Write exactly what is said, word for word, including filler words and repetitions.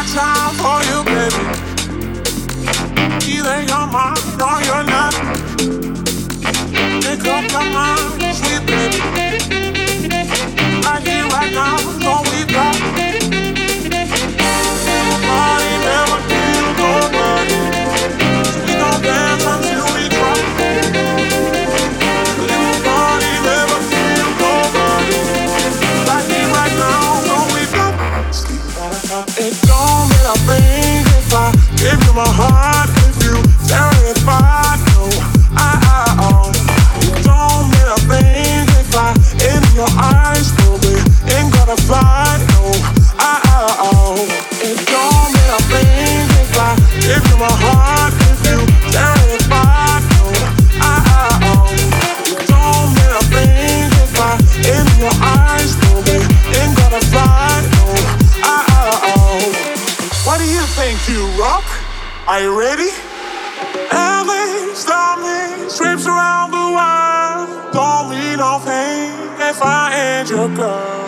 my time for you, baby. Either you're mine or you're not. Make up your mind, sweet baby. Like it right now, don't we got. It don't mean a thing if I give you my heart, if you tell me if I know I, I own. It don't mean a thing if I in your eyes, no, we ain't gonna fight, no, I, I own. It don't mean a thing if I give you my heart, if you tell me if I know I, I own. It don't mean a thing if I in your eyes, no, we ain't gonna fight, no. What do you think, you rock? Are you ready? L A's, dummies, trips around the world. Don't mean no pain if I ain't your girl.